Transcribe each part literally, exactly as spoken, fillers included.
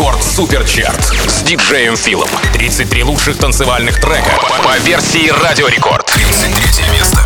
Радиорекорд Суперчарт с диджеем Филом. тридцать три лучших танцевальных трека по версии Радиорекорд. тридцать третье место.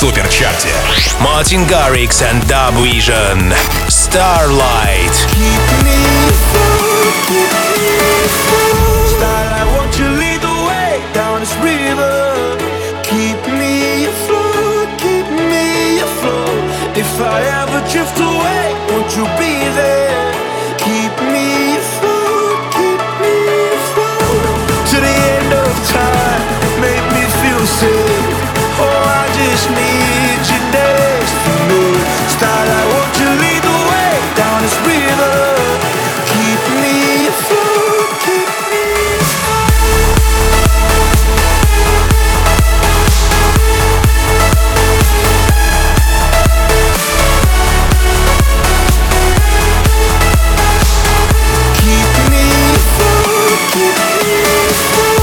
Суперчарте. Мартин Гаррикс and Даб Вижн. Старлайт. Starlight, won't you lead the way down this river? Keep me afloat, keep me afloat. If I ever drift away, won't you be there? Keep me afloat, keep me afloat. To the end of time, make me feel safe. Just need you next to me. Starlight, won't you lead the way down this river? Keep me afloat, keep me afloat. Keep me afloat, keep me afloat.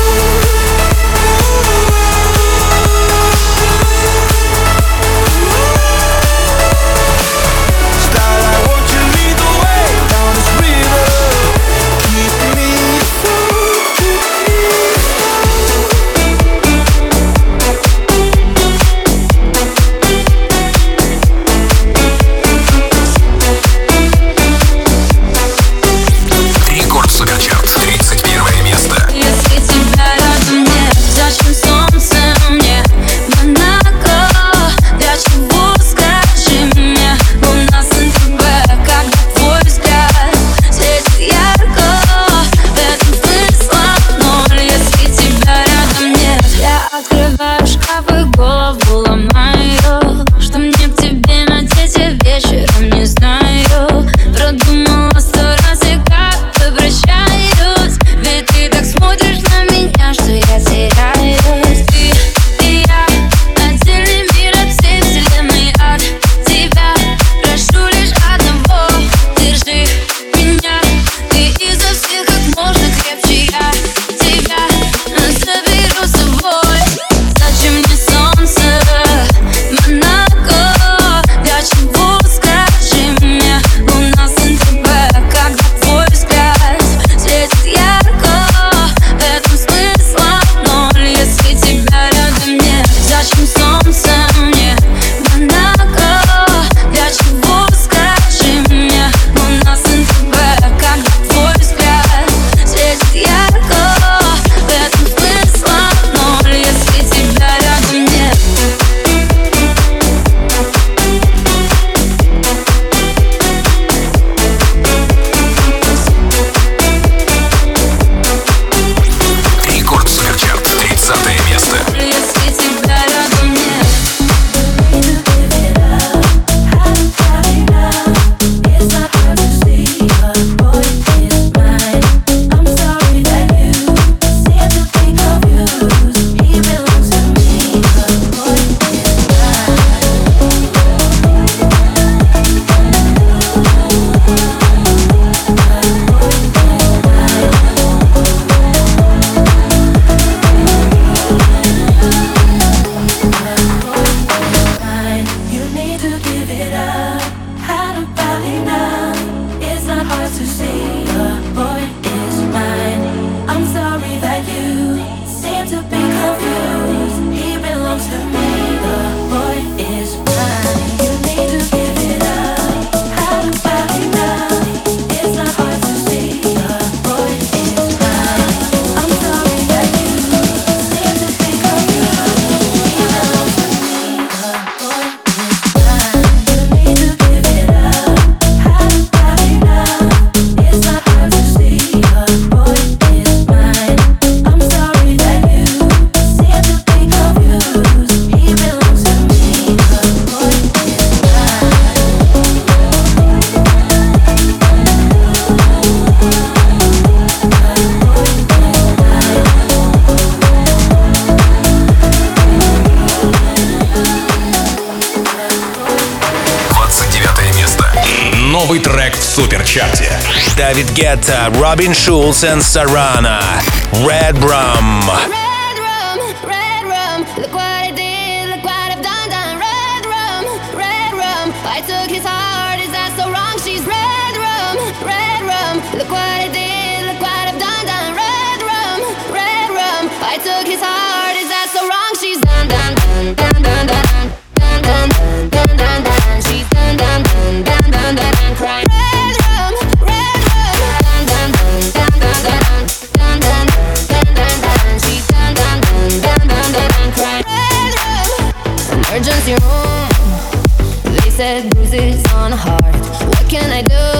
Заберу с собой. Зачем мне сон? новый трек в Суперчарте. Дэвид Гетта, Робин Schulz and Sarana, Red Rum. Emergency room, they said bruises on the heart. What can I do?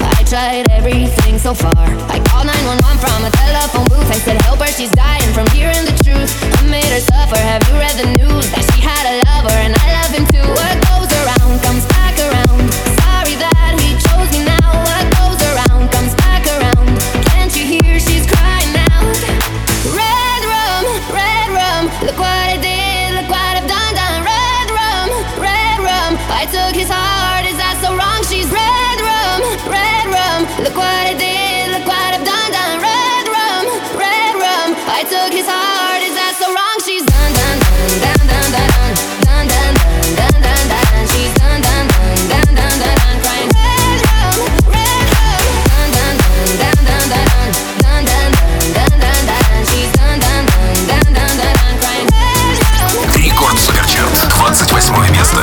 I tried everything so far. I called nine one one from a telephone booth. I said help her, she's dying from hearing the truth. I made her suffer, have you read the news? That she had a lover and I love him too. What goes around comes back around. Sorry that he chose me now. What goes around comes back around. Can't you hear she's crying out? Red rum, red rum, look what I did. I took his heart, is that so wrong? She's red rum, red rum. Look what I did, look what I've done, done. Red rum, red rum. I took his heart, is that so wrong? She's done, done, done, done, done, done, done, done, done, done, done. She's done, done, done, done, done, done, crying. Red rum, red rum. Done, done, done, done, done, done, done, done, done. She's done, done, done, done, done, crying. Рекорд Суперчарт, двадцать восьмое место.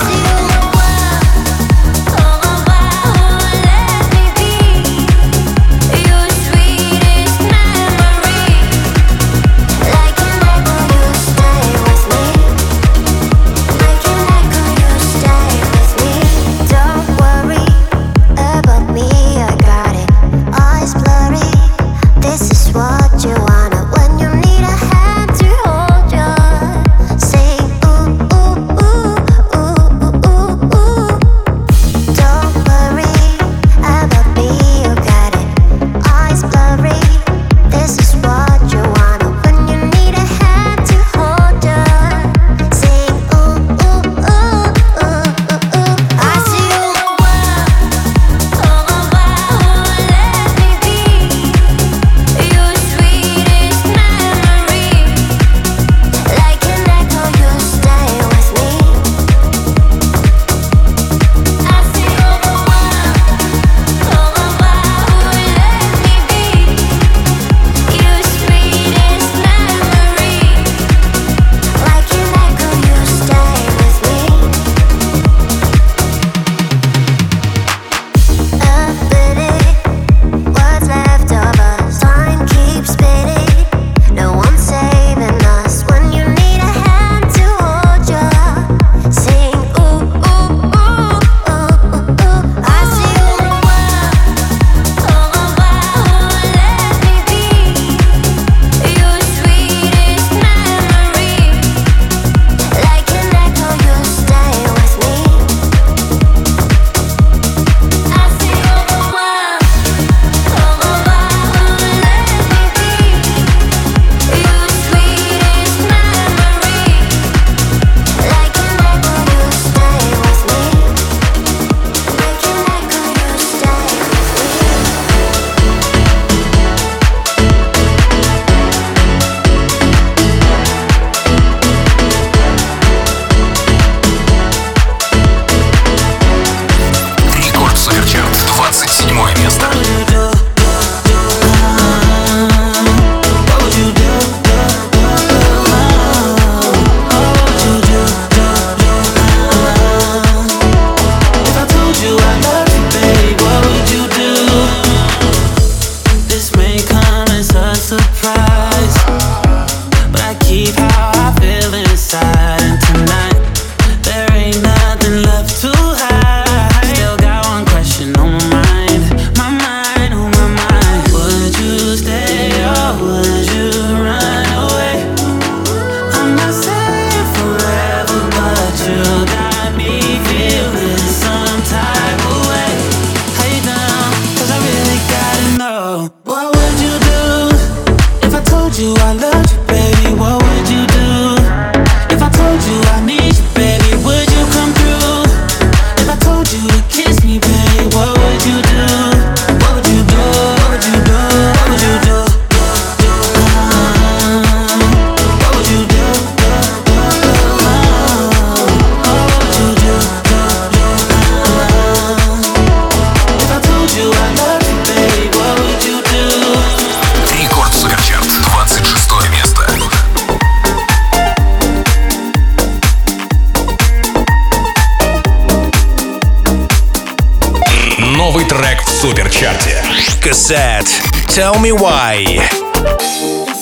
Суперчарте. Cassette, tell me why. If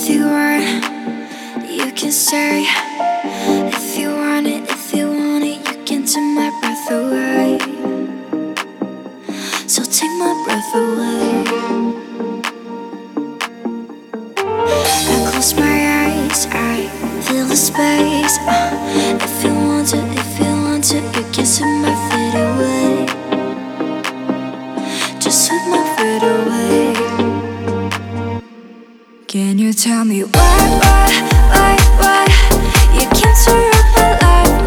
you want, you can stay. If you want it, if you want it, you can take my breath away. So take my breath away. I close my eyes, I feel the space. Uh, if you want it, if you want it, you can take my feet away. Just take my feet away. Can you tell me why, why, why, why you can't surround my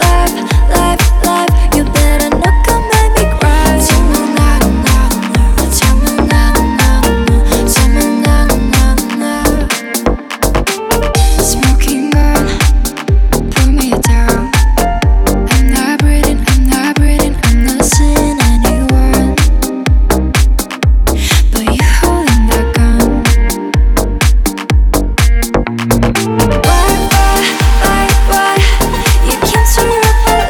life, life, life, life? You better not come and make me cry. Tell me now, now, now. Tell me now, now, now. Tell me now, now, now. Smoking gun, pull me down. I'm not breathing, I'm not breathing, I'm not seeing anyone. But you're holding that gun. Why, why, why, why? You can't turn up my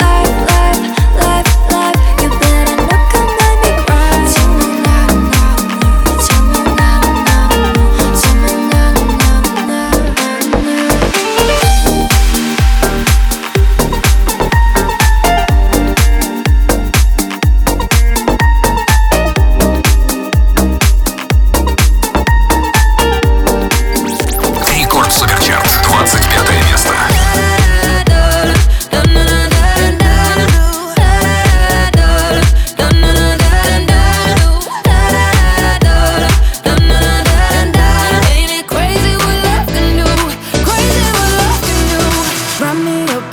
life, life, life, life. You better not come and make me cry. Tell me now, now, now. Tell me now, now, now. Tell me now, now, now, now. Рекорд Суперчарт, двадцать пятое место. Ain't it crazy what love can do? Crazy what love can do. Wrap me up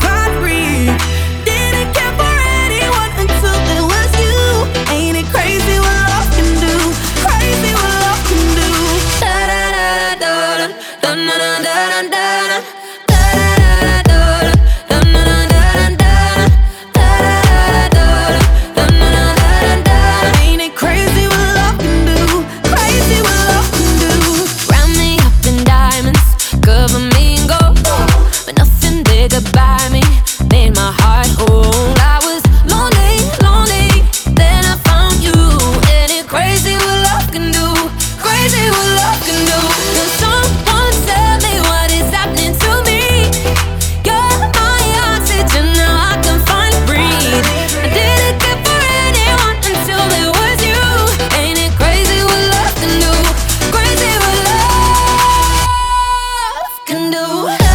find breathe. Didn't care for anyone until it was you. Ain't it crazy what love can do? Crazy what love can do. Da da da da da da da da da da da. Ain't it crazy what love can do? Crazy what love can do. Round me up in diamonds, cover me in gold, but nothing they could buy me made my heart whole. I was lonely, lonely, then I found you. Ain't it crazy what love can do? Crazy what love can do. Can someone tell me what is happening to me? You're my oxygen, now I can finally breathe. I didn't care for anyone until it was you. Ain't it crazy what love can do? Crazy what love can do. Ain't it crazy what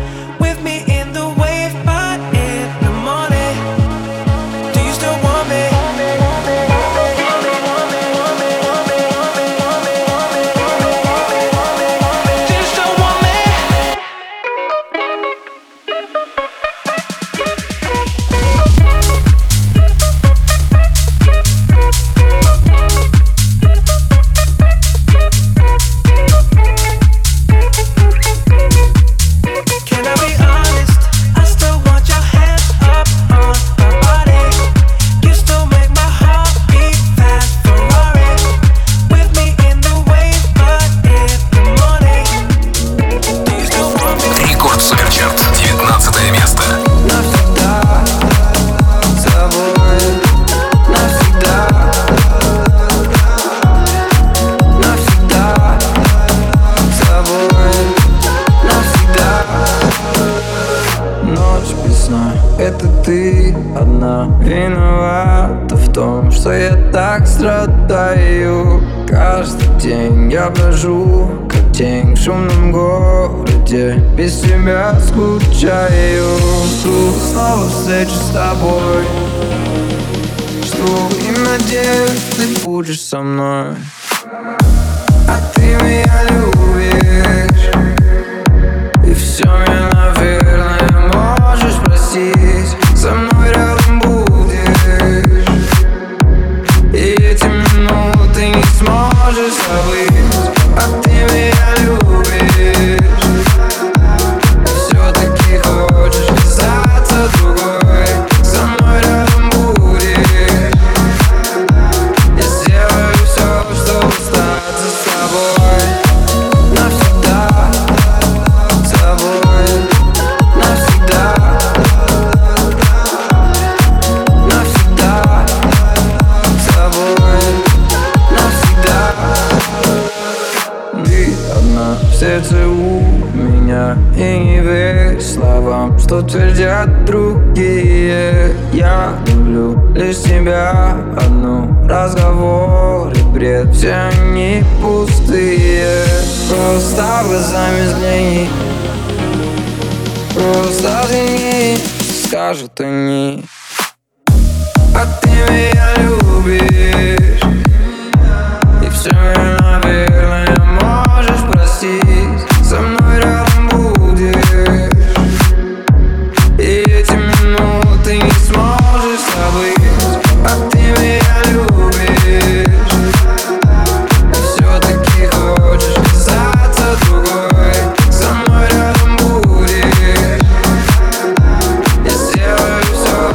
With me in the wave, but in the morning. Do you still want в том, что я так страдаю. Каждый день я брожу, как тень в шумном городе. Без тебя скучаю. Жду снова встречи с тобой. Жду и надеюсь, ты будешь со мной. А ты меня любишь, и все мне, наверное, можешь простить. Со мной рядом будешь, и эти минуты не сможешь забыть. А ты меня любишь, и все-таки хочешь казаться другой. Со мной рядом будешь, я сделаю все, чтобы остаться с тобой. Навсегда с тобой, навсегда. Сердце у меня, и не верь словам, что твердят другие. Я люблю лишь тебя одну, разговор и бред, все они пустые. Просто глазами взгляни, просто взгляни, скажут они. А ты меня любишь, и все мне, наверное, можешь простить. Со мной рядом будешь, и эти минуты не сможешь забыть. А ты меня любишь, и все-таки хочешь казаться другой. Со мной рядом будешь, я сделаю все.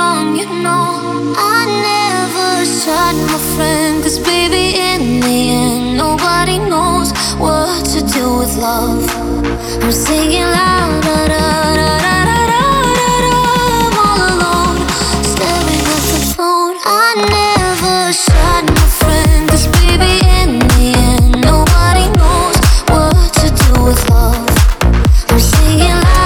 wrong, you know. I never shot my friend, cause baby in the end nobody knows what to do with love. I'm singing loud, da da da da da da da, I'm all alone, staring at the phone. I never shot my friend, cause baby in the end nobody knows what to do with love. I'm singing loud.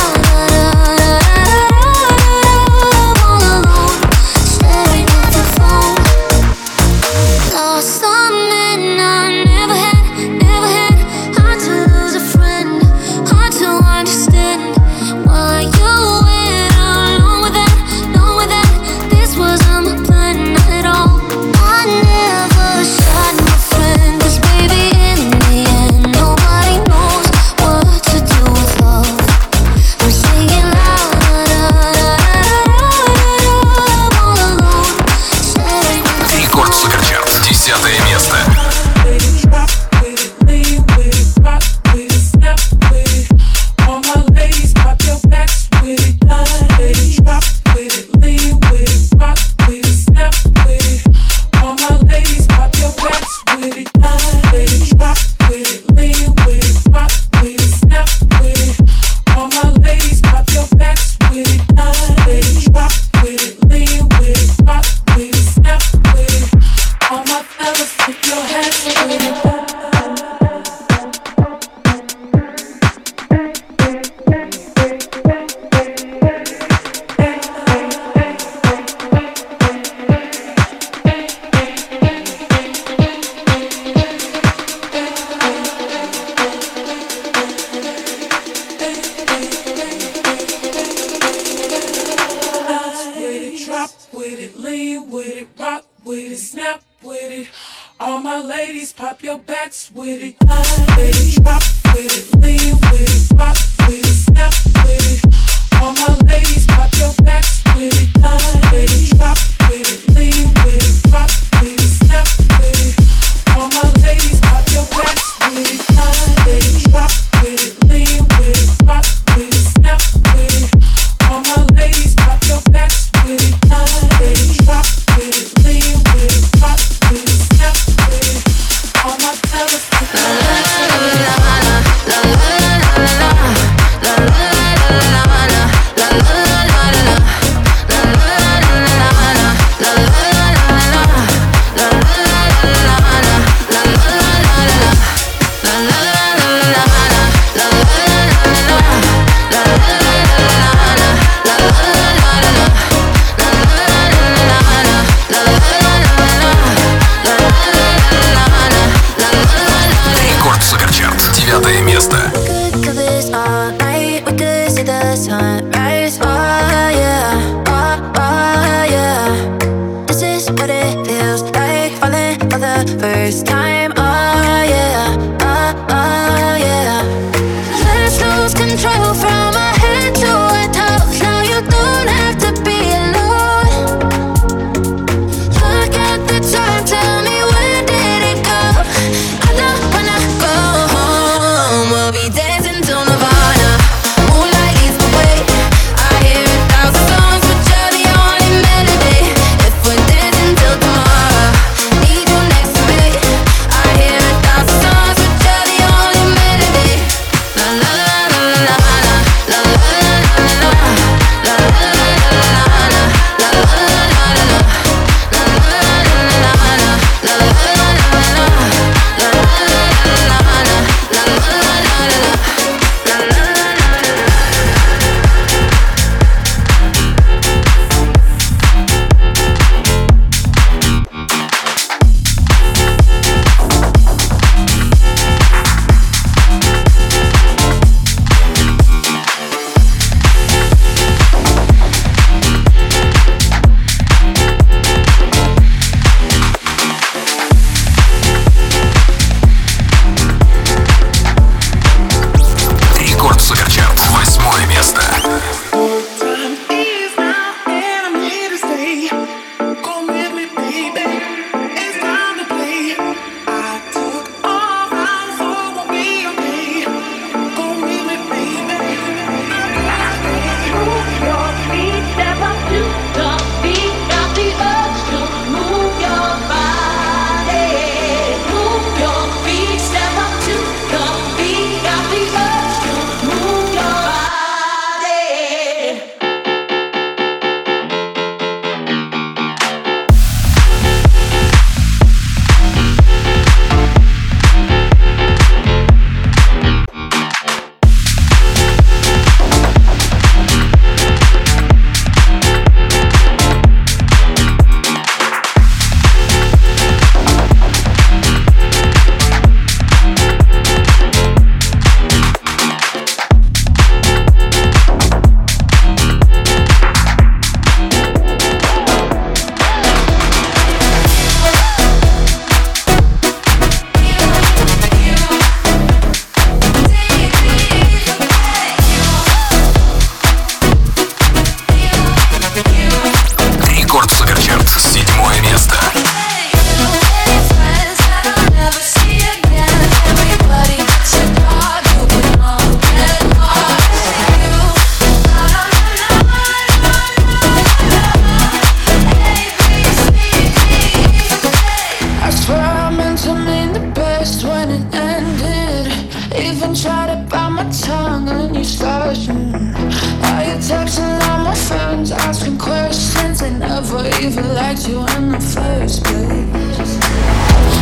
friends asking questions. They never even liked you in the first place.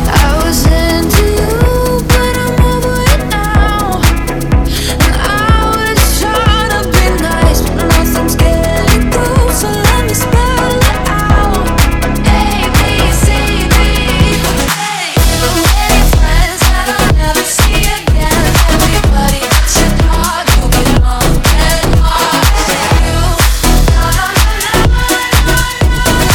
I was into you, but I'm over it now. And I was trying to be nice, but nothing's getting through. So let me spell it out. A, B, C, D. Hey, the way friends that I'll never see again. Everybody that's your dog, you get on and lost. You, na na na na na. A, B, C, D. Yeah, I know.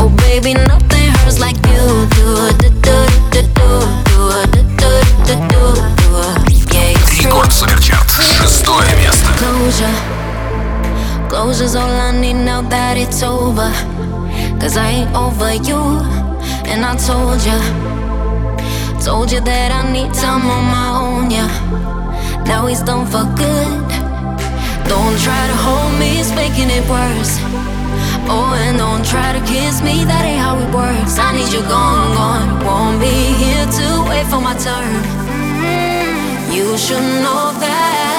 Oh, baby, nothing hurts like you do. Do do do do do do do do do. Yeah, it's true. Рекорд Суперчарт, шестое место. Closure, closure's all I need now that it's over. 'Cause I ain't over you, and I told ya, told ya that I need time on my own. Yeah, now it's done for good. Don't try to hold me, it's making it worse. Oh, and don't try to kiss me, that ain't how it works. I need you gone, gone. Won't be here to wait for my turn. You should know that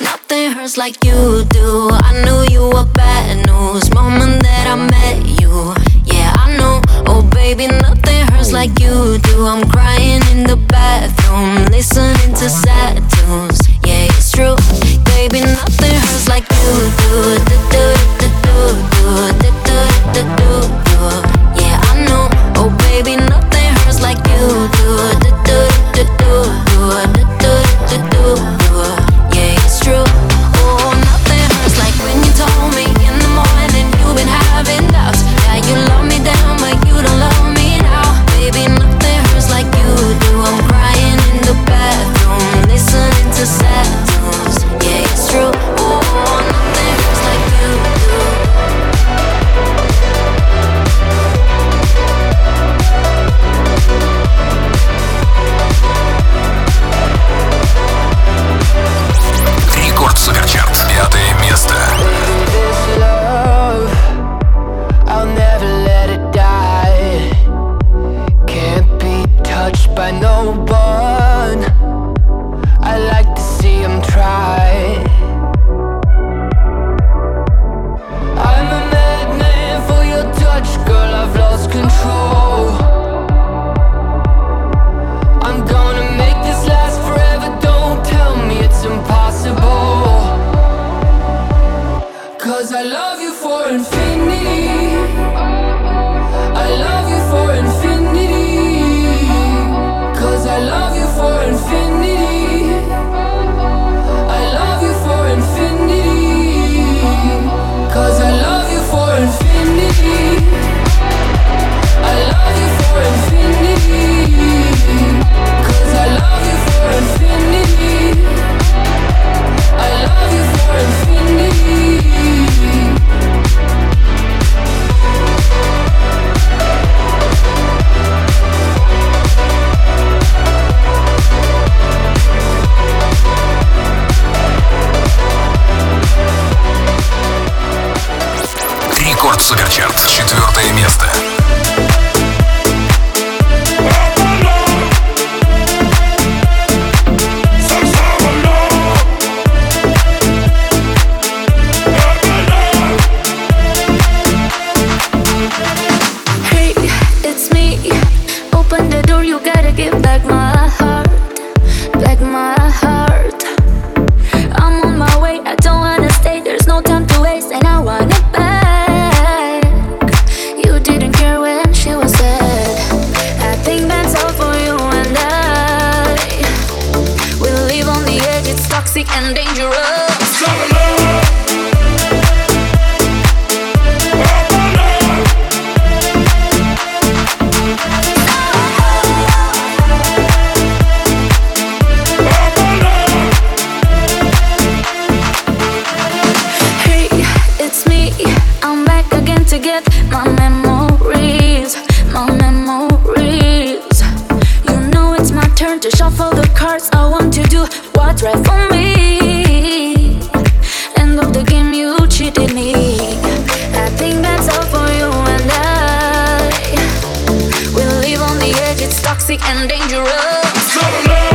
nothing hurts like you do. I knew you were bad news moment that I met you. Yeah, I know. Oh, baby, nothing hurts like you do. I'm crying in the bathroom, listening to sad tunes. Yeah, it's true. Baby, nothing hurts like you do. Do, do, do, do. Do, do, do, do, do. Yeah, I know. Oh, baby, nothing hurts like you do. Do, do, do, do, do, do, do, do, do. Yeah, it's true. Oh, nothing hurts like when you told me in the morning you've been having doubts. Yeah, you love me down, but you don't love me now. Baby, nothing hurts like you do. I'm crying in the bathroom, listening to sad tunes. Yeah, it's true. Oh, nothing hurts like you do. Рекорд Суперчарт, пятое место. Time to waste and I want it back. You didn't right for me. End of the game, you cheated me. I think that's all for you and I. We live on the edge, it's toxic and dangerous. So love.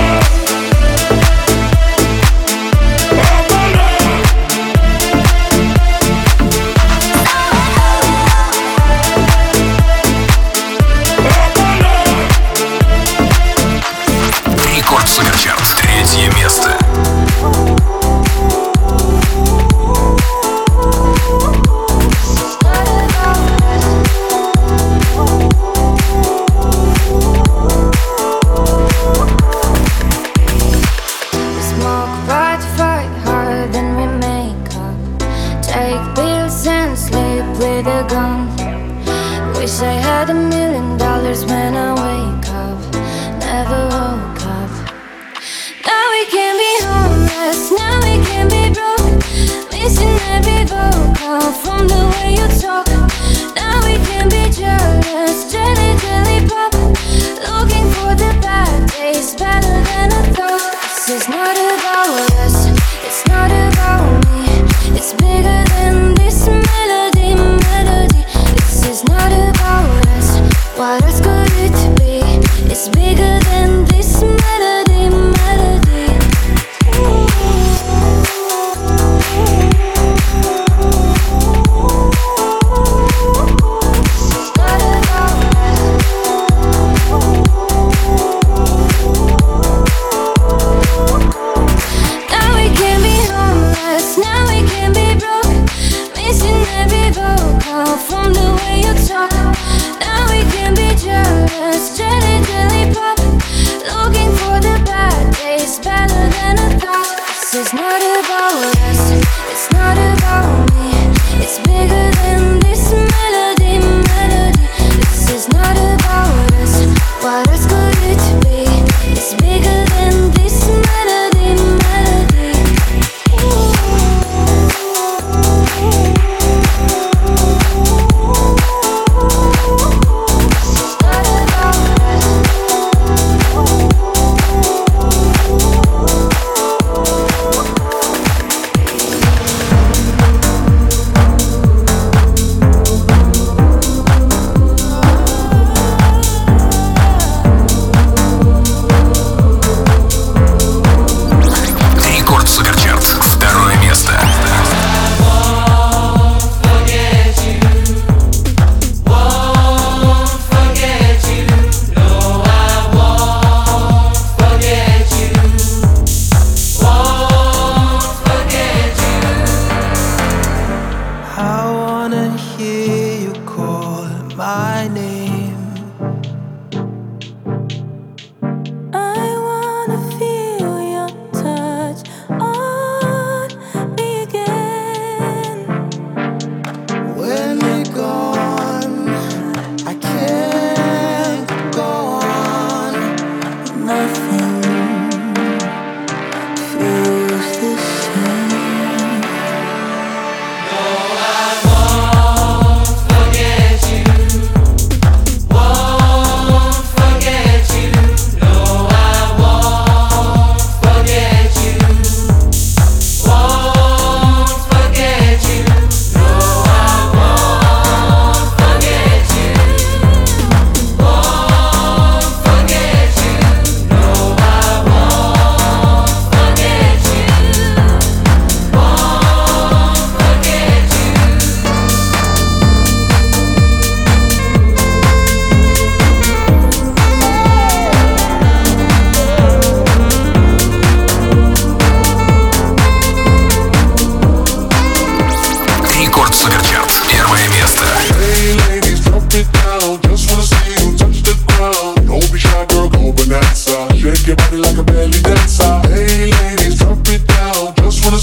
Just wanna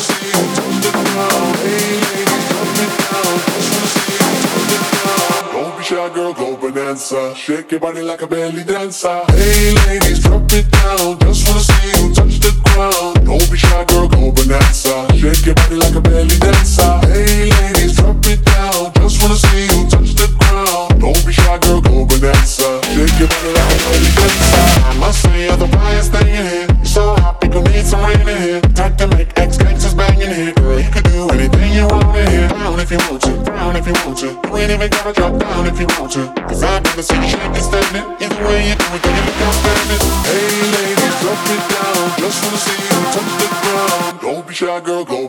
see you touch the ground. Shake your body like a belly dancer. Hey ladies, drop it down. Just wanna see you touch the ground. Don't be shy, girl, go bonanza. Shake your body like a belly dancer. Hey ladies, drop it down. Just wanna see you touch the ground. Don't be shy, girl, go bonanza. Shake your body like a belly dancer. I must say you're the brightest thing in here. You're so hot, people need some rain in here. Time to make ex-gangsters bang in here. Girl, you can do anything you want in here. Down if you want to, down if you want to. You ain't even gotta drop down if you want to. Cause I never see you shaking standing. Either way you do it, then you look outstanding. Hey ladies, drop it down. Just wanna see you touch the ground. Don't be shy, girl, go